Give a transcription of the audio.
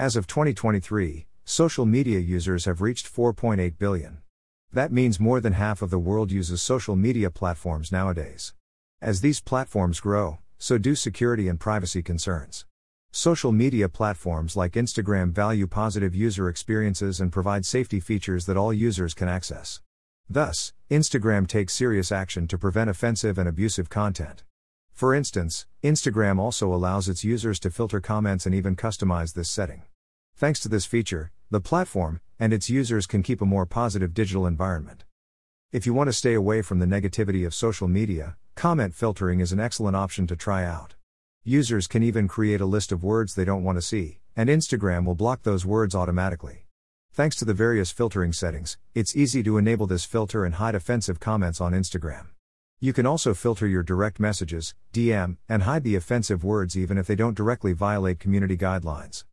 As of 2023, social media users have reached 4.8 billion. That means more than half of the world uses social media platforms nowadays. As these platforms grow, so do security and privacy concerns. Social media platforms like Instagram value positive user experiences and provide safety features that all users can access. Thus, Instagram takes serious action to prevent offensive and abusive content. For instance, Instagram also allows its users to filter comments and even customize this setting. Thanks to this feature, the platform and its users can keep a more positive digital environment. If you want to stay away from the negativity of social media, comment filtering is an excellent option to try out. Users can even create a list of words they don't want to see, and Instagram will block those words automatically. Thanks to the various filtering settings, it's easy to enable this filter and hide offensive comments on Instagram. You can also filter your direct messages, DM, and hide the offensive words even if they don't directly violate community guidelines.